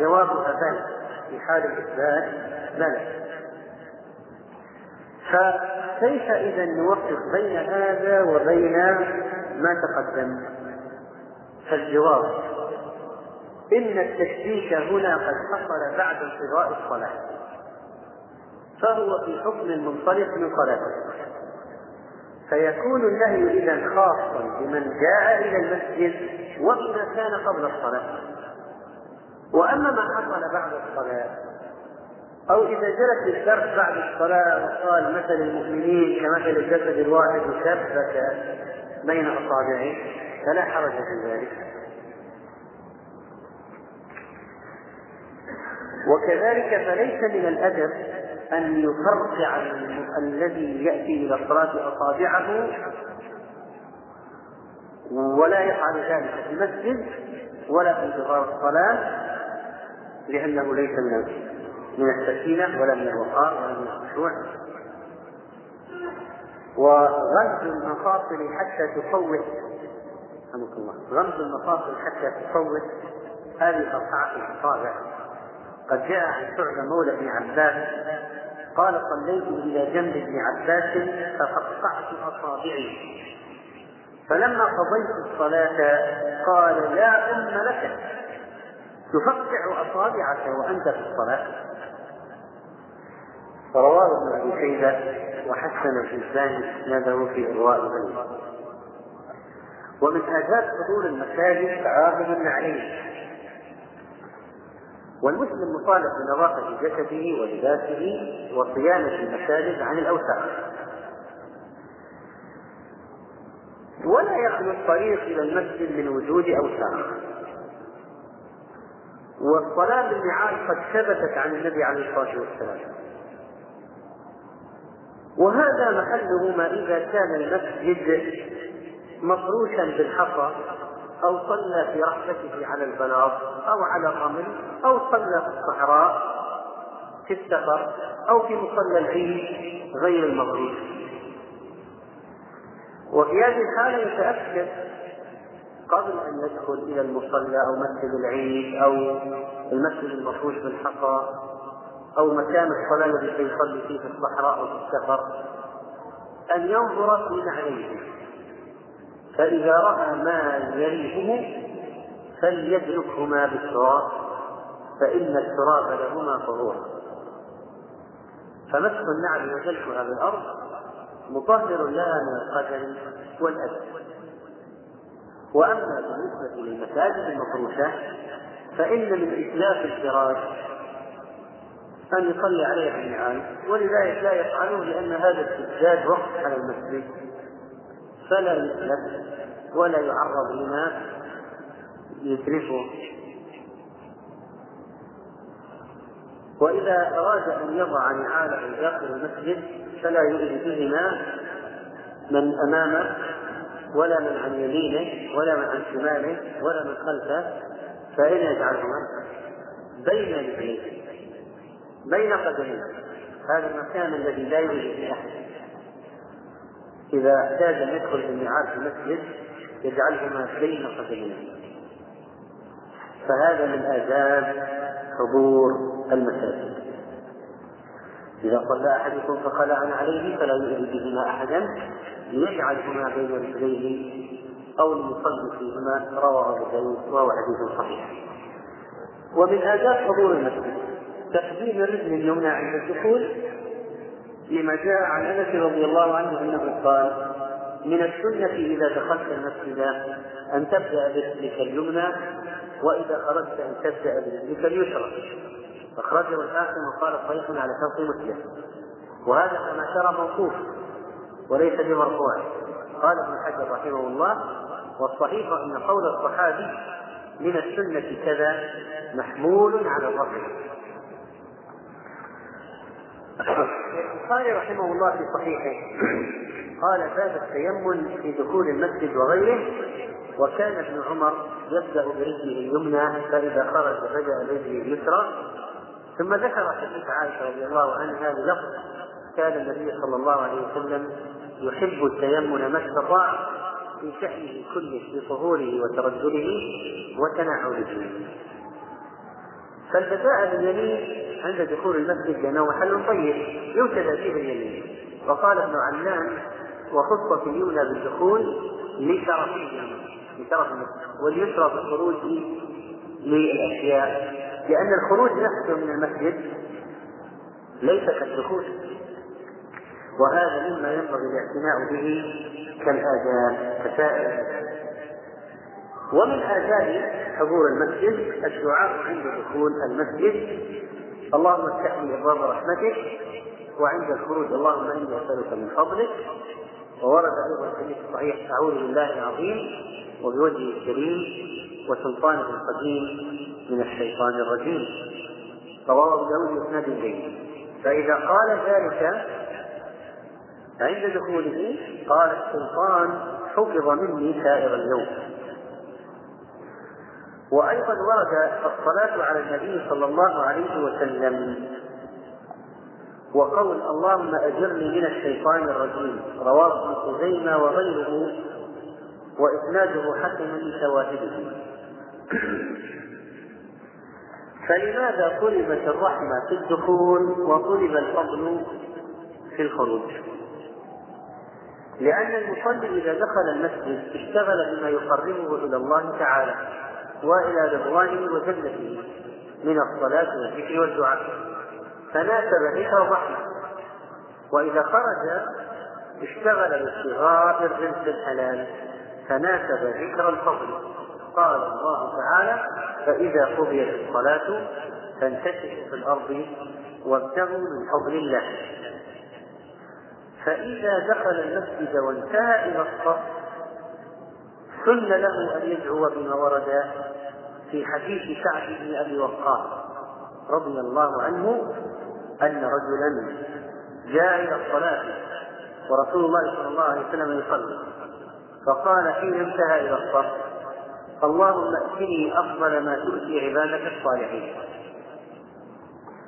جوابها بل في حال الإثبات بل. فكيف إذا نوفق بين هذا وبين ما تقدم؟ فالجواب إن التشبيك هنا قد حصل بعد انقضاء الصلاة، فهو في حكم المنطلق من صلاته، فيكون النهي إذا خاصا بمن جاء إلى المسجد وبما كان قبل الصلاة. وأما ما حصل بعد الصلاة أو إذا جلس الشرح بعد الصلاة وقال مثل المؤمنين كمثل الجسد الواحد شبك بين أصابعه فلا حرج في ذلك. وكذلك فليس من الأدب أن يفرقع الذي يأتي إلى الصلاة أصابعه ولا يفعل ذلك في المسجد ولا في انتظار الصلاة، لأنه ليس من السكينة ولا من الوقار ولا من الخشوع. غمز المفاصل حتى تصوت هذه قطعة الأصابع قد جاء عن سعد مولى بن عباس قال صليت إلى جنب ابن عباس فقطعت أصابعي، فلما قضيت الصلاة قال لا أم لك تفقع أصابعك وأنت في الصلاة. رواه ابن أبي شيبة وحسن الألباني إسناده في إرواء الغني. ومن آداب حضور المساجد تعاون عليه، والمسلم مطالب بنظافة جسده ولباسه وصيانة المساجد عن الأوساخ، ولا يخلو الطريق إلى المسجد من وجود أوساخ. والصلاة بالنعال قد ثبتت عن النبي عليه الصلاة والسلام، وهذا محله ما إذا كان المسجد مفروشا بالحصى أو صلى في رحبته على البلاط أو على الرمل أو صلى في الصحراء في السفر أو في مصلى العيد غير المغرب. وفي هذه الحالة يتأكد قبل أن يدخل إلى المصلى أو مسجد العيد أو المسجد المفروش بالحصى أو مكان الصلاة الذي يصلي فيه في الصحراء أو في السفر أن ينظر من عليه، فإذا رأى ما يريبه فليدركهما بالتراب، فإن التراب لهما طهور. فمسح النعل وجلسها بالأرض مطهر لها من القدر والأذى. وأما بالنسبة للمساجد المفروشة فإن من إتلاف الفراش أن يصلي عليها النعال، ولذلك لا يفعلون لأن هذا السجاد وقف على المسجد فلا يتلف ولا يعرض لما يتلفه. وإذا أراد أن يضع نعاله داخل المسجد فلا يؤذي بهما من أمامه ولا من عن يمينه ولا من عن شماله ولا من خلفه، فإن يجعلهما بين رجليه بين قدميه. هذا المكان الذي لا يوجد أحد، إذا احتاج أن يدخل بالنعال في المسجد يجعلهما بين قدميه. فهذا من آداب حضور المساجد. إذا صلى أحدكم فخلع عليه فلا يؤذي بهما أحدا ليجعلهما بين رجليه أو ليصلي فيهما، رواه حديث صحيح. ومن آداب حضور المسجد تقديم الرجل اليمنى عند الدخول لما جاء عن انس رضي الله عنه انه قال: من السنه اذا دخلت المسجد ان تبدا برجلك اليمنى، واذا خرجت ان تبدا برجلك اليسرى. اخرجه الحاكم وقال صحيح على شرط مسلم. وهذا كما شرع موقوف وليس بمرفوع. قال ابن حجر رحمه الله: والصحيح ان قول الصحابي من السنه كذا محمول على الرفع. البخاري رحمه الله في صحيحه قال: باب التيمم في دخول المسجد وغيره، وكان ابن عمر يبدأ برجله اليمنى فإذا خرج بدأ برجله اليسرى. ثم ذكر حديث عائشة رضي الله عنها بلفظ: كان النبي صلى الله عليه وسلم يحب التيمم ما استطاع في شأنه كله، في ظهوره وترجله وتناعله. فالبداء باليمين عند دخول المسجد لأنه محل طيب يمتدى فيه اليمين. وقال ابن علان: وخصت اليمنى بالدخول لشرف المسجد، واليسرى بالخروج للأشياء، لأن الخروج نفسه من المسجد ليس كالدخول. وهذا مما ينبغي الاعتناء به كالآداب كسائر. ومن آداب حضور المسجد الدعاء عند دخول المسجد: اللهم افتح لي ابواب رحمتك، وعند الخروج اللهم اني اسالك من فضلك. وورد ايضا الحديث الصحيح: اعوذ بالله العظيم وبوجهه الكريم وسلطانه القديم من الشيطان الرجيم. رواه ابو داود باسناد جيد. فاذا قال ذلك عند دخوله قال السلطان: حفظ مني سائر اليوم. وأيضا ورد الصلاة على النبي صلى الله عليه وسلم، وقول: اللهم أجرني من الشيطان الرجيم. رواه ابن خزيمة وغيره، وإسناده حسن لشواهده. فلماذا طلبت الرحمة في الدخول وطلب الفضل في الخروج؟ لأن المصلي إذا دخل المسجد اشتغل بما يقربه إلى الله تعالى وإلى رضوانه وجنته من الصلاة والذكر والدعاء، فناسب ذكر الرحمة. وإذا خرج اشتغل باشتغال الرزق الحلال، فناسب ذكر الفضل. قال الله تعالى: فإذا قضيت الصلاة فانتشروا في الأرض وابتغوا من فضل الله. فإذا دخل المسجد وانتهى إلى الصف سن له أن يدعو بما ورد في حديث سعد بن أبي وقاص رضي الله عنه أن رجلا جاء إلى الصلاة ورسول الله صلى الله عليه وسلم يصلي، فقال حين انتهى إلى الصف: اللهم ائتني أفضل ما تؤتي عبادك الصالحين.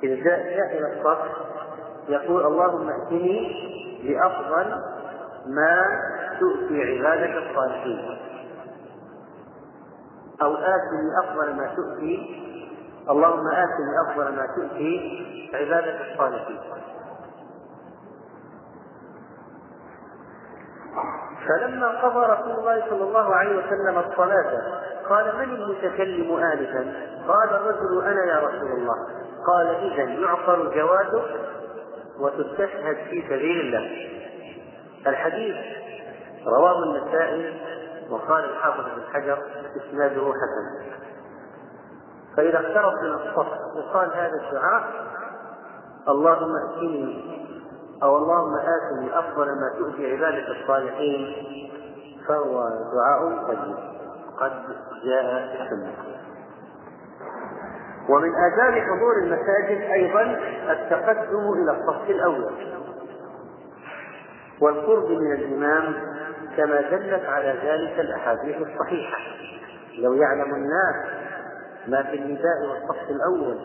إذ جاء إلى الصف يقول: اللهم ائتني بأفضل ما تؤتي عبادك الصالحين، أو آتني أفضل ما تؤتي، اللهم آتني أفضل ما تؤتي عبادك الصالحين. فلما قضى رسول الله صلى الله عليه وسلم الصلاة قال: من المتكلم آنفا؟ قال الرجل: أنا يا رسول الله. قال: إذن يعقر جوادك وتستشهد في سبيل الله. الحديث رواه النسائي، وقال الحافظ بن حجر: اسناده حسن. فإذا اقترب من الصف وقال هذا الدعاء: اللهم ائتني، أو اللهم آتني أفضل ما تؤتي عبادك الصالحين، فهو دعاء طيب قد جاء السنة. ومن آداب حضور المساجد أيضا التقدم إلى الصف الأول والقرب من الإمام، كما دلت على ذلك الأحاديث الصحيحة: لو يعلم الناس ما في النداء والصف الأول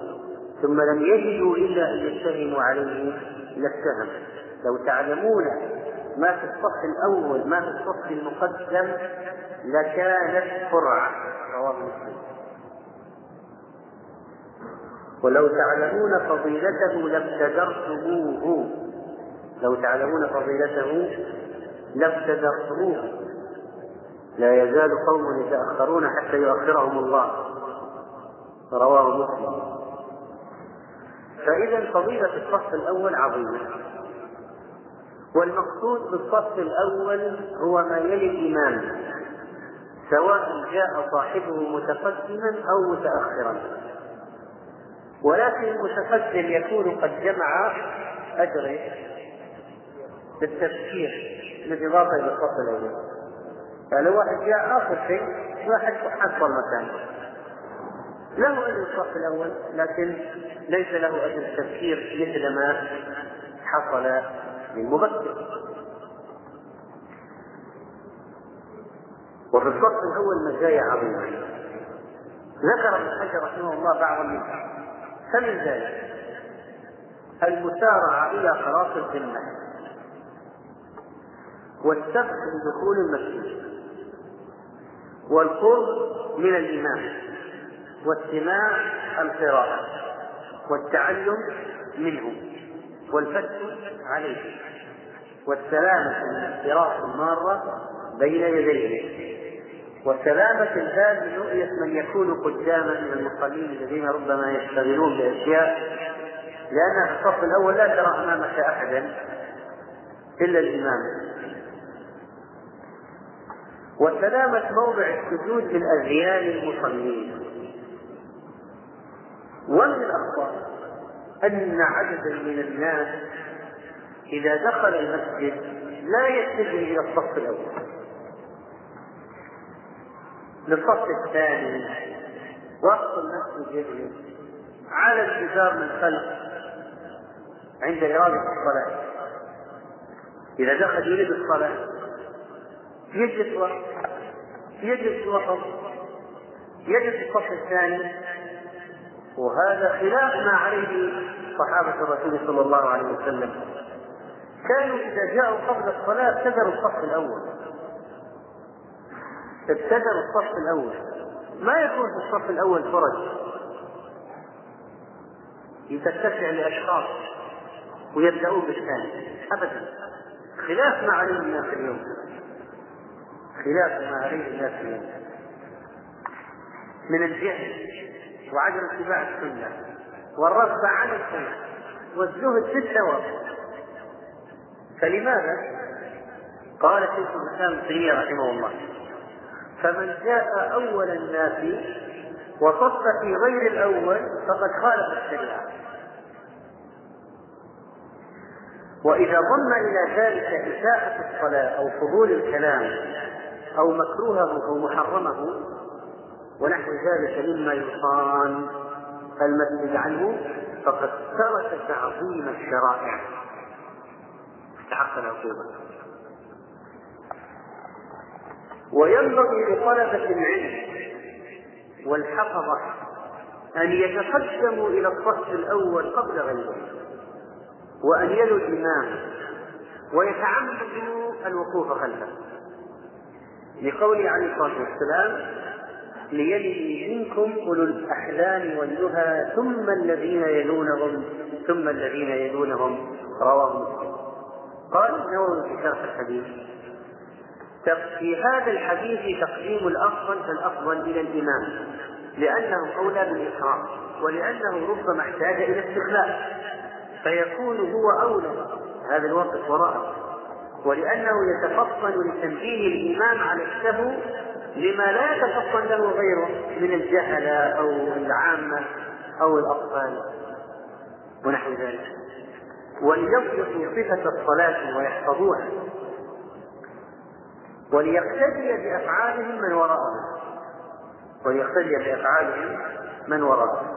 ثم لم يجدوا إلا أن يتهموا عليه لاتهم. لو تعلمون ما في الصف الأول ما في الصف المقدم لكانت فرعة. رواه مسلم. ولو تعلمون فضيلته لابتدرتموه، لو تعلمون فضيلته لابتدرتموه. لا يزال قوم يتأخرون حتى يؤخرهم الله. رواه مسلم. فإذا فضيلة الصف الأول عظيمة، والمقصود بالصف الأول هو ما يلي الإمام، سواء جاء صاحبه متقدما أو متأخرا، ولكن المتقدم يكون قد جمع أجره بالتفكير بالإضافة إلى الصف الأول. فلو واحد جاء آخر شيء واحد حصل مكانه، له أجر الصف الأول لكن ليس له أجر التفكير مثل ما حصل للمبكر. وفي الصف الأول مزايا عظيمة ذكر ابن حجر رحمه الله بعض منها، فمن ذلك المسارعة إلى خلاص الذمة والسبق لدخول المسجد والقرب من الإمام واستماع القراءة والتعلم منه والفتح عليه والسلامة من الانحراف المارة بين يديه والسلامة البال من رؤية من يكون قداما من المصلين الذين ربما يشتغلون بأشياء، لأن الصف الأول لا ترى أمامك أحدا إلا الإمام. وسلامة موضع السجود من أذيان المصلين. ومن الأخطاء أن عددا من الناس إذا دخل المسجد لا يتجه إلى الصف الأول، للصف الثاني، وقت المسجد يجري على الجدار من خلف عند إرادة الصلاة. إذا دخل يريد الصلاة يجلس وسط يجلس الصف الثاني، وهذا خلاف ما عليه صحابة الرسول صلى الله عليه وسلم. كانوا إذا جاءوا قبل الصلاة ابتدروا الصف الأول، ما يكون في الصف الأول فرج يتسع لأشخاص ويبدأون بالثاني أبدا، خلاف ما عليه الناس اليوم من الجهل وعدم اتباع السنة والرغبة عن السنة والزهد في الثواب. فلماذا؟ قال شيخ الإسلام ابن تيمية رحمه الله: فمن جاء أول الناس وصف في غير الأول فقد خالف الشريعة. وإذا ضم إلى ذلك إساءة الصلاة أو فضول الكلام أو مكروهه أو محرمه ونحو ذلك مما يصان المسجد عنه فقد ترك تعظيم الشرائع استحق العقوبة. وينبغي لطلبة العلم والحفظة أن يتقدموا إلى الصف الأول قبل غيره، وأن يلوا الإمام ويتعمدوا الوقوف خلفه، لقوله عليه الصلاة والسلام: ليلي منكم أولو الأحلام والنهى ثم الذين يلونهم رواه مسلم. قال النووي في شرح الحديث: في هذا الحديث تقديم الأفضل فالأفضل إلى الإمام، لأنه أولى بالإكرام، ولأنه ربما احتاج إلى استغلال فيكون هو أولى هذا الوقت وراءه، ولأنه يتفطن لتنبيه الإمام على السهو لما لا يتفطن له غيره من الجهلة أو العامة أو الأطفال ونحو ذلك. وليضبطوا صفة الصلاة ويحفظوها، وليقتدي بأفعالهم من وراءهم.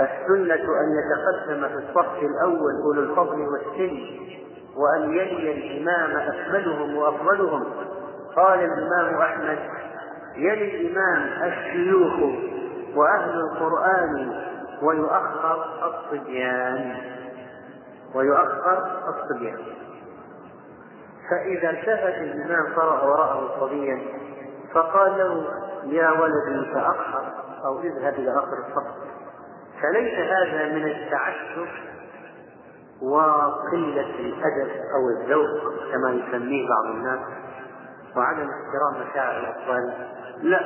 السنة أن يتقدم في الصف الأول أولو الفضل والسن، وأن يلي الإمام أكملهم وأفضلهم. قال الإمام أحمد: يلي الإمام الشيوخ وأهل القرآن ويؤخر الصبيان. فإذا التفت الإمام فرأ وراءه صبيا فقال له: يا ولدي تأخر أو اذهب إلى آخر الصف. فليس هذا من التعسف وقلة الأدب أو الذوق كما يسميه بعض الناس وعدم احترام مشاعر الأطفال، لا،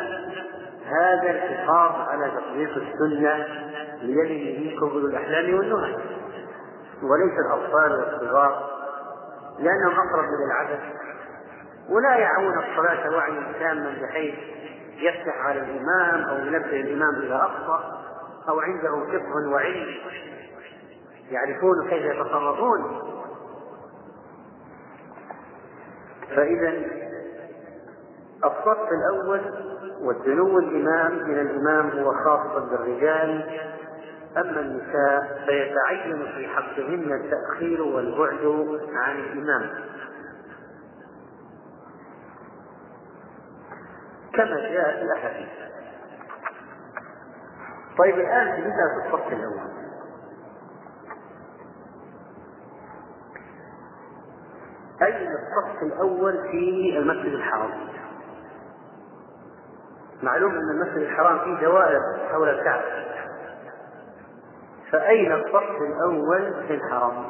هذا الحفاظ على تطبيق السنة ليلي منكم أولو الأحلام والنهى. وليس الأطفال والصغار لأنهم أقرب من العبث ولا يعون الصلاة وعيا تاما بحيث يفتح على الإمام أو ينبه الإمام إذا أخطأ أو عنده فقه وعلم يعرفون كيف يتصرفون. فإذا الصف الأول والدنو الإمام من الإمام هو خاص بالرجال، أما النساء فيتعين في حقهن التأخير والبعد عن الإمام، كما جاء في الأحاديث. طيب الآن نبدأ في الصف الأول. أي الصف الأول في المسجد الحرام؟ معلوم أن المسجد الحرام فيه دوائر حول الكعبة، فأين الصف الأول في الحرم؟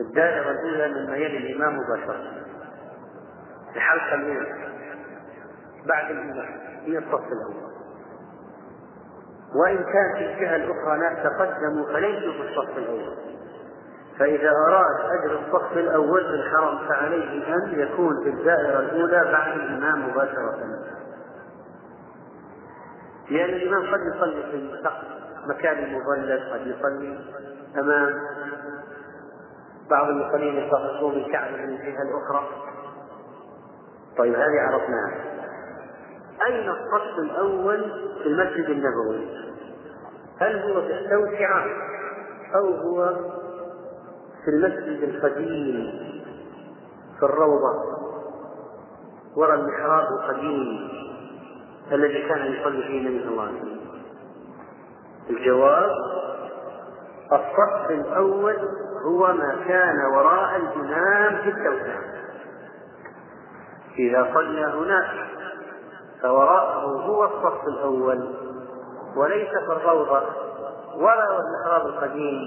الدائرة الأولى مما يلي الإمام مباشرة، الحلقة الأولى بعد الإمام هي الصف الأول، وإن كان في الجهة الأخرى ناس تقدموا فليسوا في الصف الأول، فإذا أراد أجر الصف الأول في الحرم فعليه أن يكون في الدائرة الأولى بعد الإمام مباشرة، لأن الإمام قد يصلي في مكان مظلل، قد يصلي أمام بعض المصلين يصلون الكعبة من الجهة الأخرى. طيب هذه عرفناها. أين الصف الأول في المسجد النبوي؟ هل هو في التوسعة أو هو في المسجد القديم في الروضة وراء المحراب القديم الذي كان يصلي فيه النبي صلى الله عليه وسلم؟ الجواب: الصف الأول هو ما كان وراء الإمام في التوسعة، إذا صلى هناك فوراءه هو الصف الأول، وليس في الروضة ولا المحراب القديم،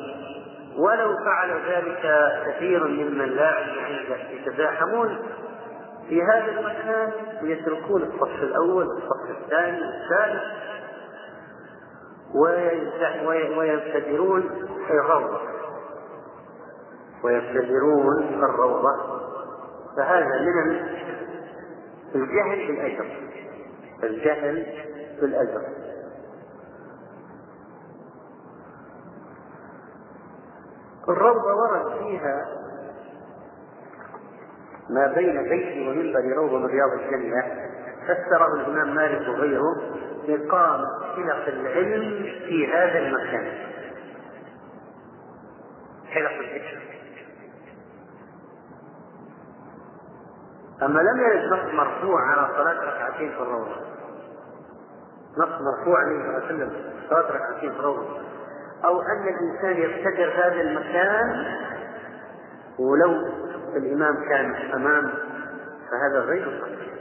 ولو فعل ذلك كثير ممن لا علم يتزاحمون في هذا المكان ويتركون الصف الأول والصف الثاني والثالث ويبتدرون الروضة فهذا من الجهل بالأجر الروضة ورد فيها ما بين بيتي ومنبر روضة من رياض الجنة، فسره الإمام مالك وغيره إقامة حلق العلم في هذا المكان، حلق العلم. أما لم يرد نص مرفوع على صلاة ركعتين في الروضة، نص مرفوع عليه الصلاة والسلام صلاة ركعتين في الروضة، أو أن الإنسان يبتدر هذا المكان ولو الإمام كان أمامه، فهذا غير صحيح.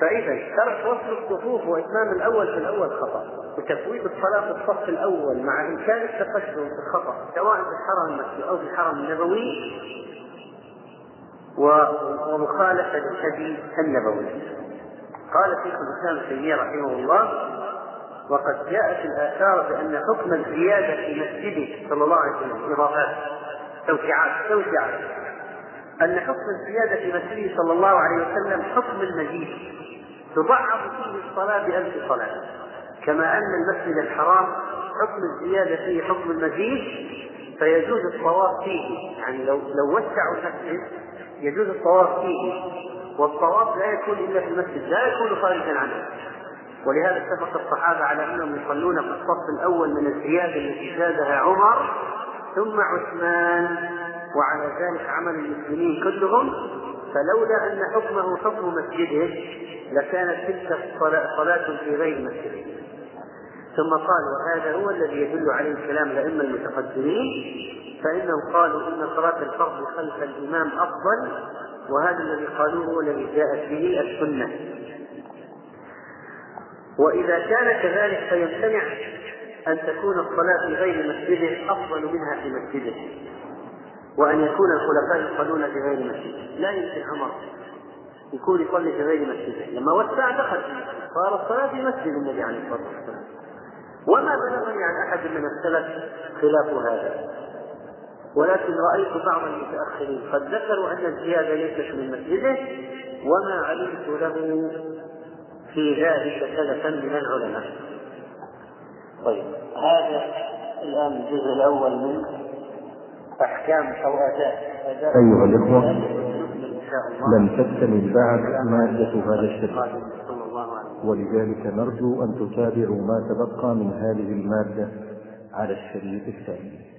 فإذا ترك وصل الصفوف وإتمام الأول في الأول خطأ، وتفويت الصلاة في الصف الأول مع إمكان التقدم خطأ، سواء في الحرم المكي أو في الحرم النبوي، ومخالفة الهدي النبوي. قال شيخ الإسلام ابن تيمية رحمه الله: وقد جاءت الآثار بأن حكم الزيادة في مسجده صلى الله عليه وسلم إضافات توسعات، أن حكم الزيادة في مسجده صلى الله عليه وسلم حكم المزيد، تضعف فيه الصلاة بألف صلاة، كما أن المسجد الحرام حكم الزيادة فيه حكم المزيد، فيجوز الطواف فيه، يعني لو وسعوا المسجد يجوز الطواف فيه، والطواف لا يكون إلا في المسجد، لا يكون خارجا عنه. ولهذا اتفق الصحابة على أنهم يصلون في الصف الأول من الزيادة التي زادها عمر ثم عثمان، وعلى ذلك عمل المسلمين كلهم، فلولا أن حكمه حكم مسجده لكانت تلك صلاة في غير مسجده. ثم قال: وهذا هو الذي يدل عليه الكلام الأئمة المتقدمين، فإنهم قالوا إن صلاة الفرض خلف الإمام أفضل، وهذا الذي قالوه هو الذي جاءت به السنة. وإذا كان كذلك فيمتنع أن تكون الصلاة في غير مسجده أفضل منها في مسجده، وأن يكون الخلفاء يصلون في غير مسجده، لا يمكن أمر يكون يصلي في غير مسجده، لما وسع دخل صار الصلاة في مسجد النبي عليه الصلاة والسلام. وما بلغني عن أحد من السلف خلاف هذا، ولكن رأيت بعض المتأخرين قد ذكروا أن الزيادة ليست من مسجده، وما علمت له في ذلك سلفا من العلماء. طيب، هذا الآن الجزء الأول من أحكام أوقات أيها الإخوة، لم تكتمل بعد مادة هذا الشريط، ولذلك نرجو أن تتابعوا ما تبقى من هذه المادة على الشريط الثاني.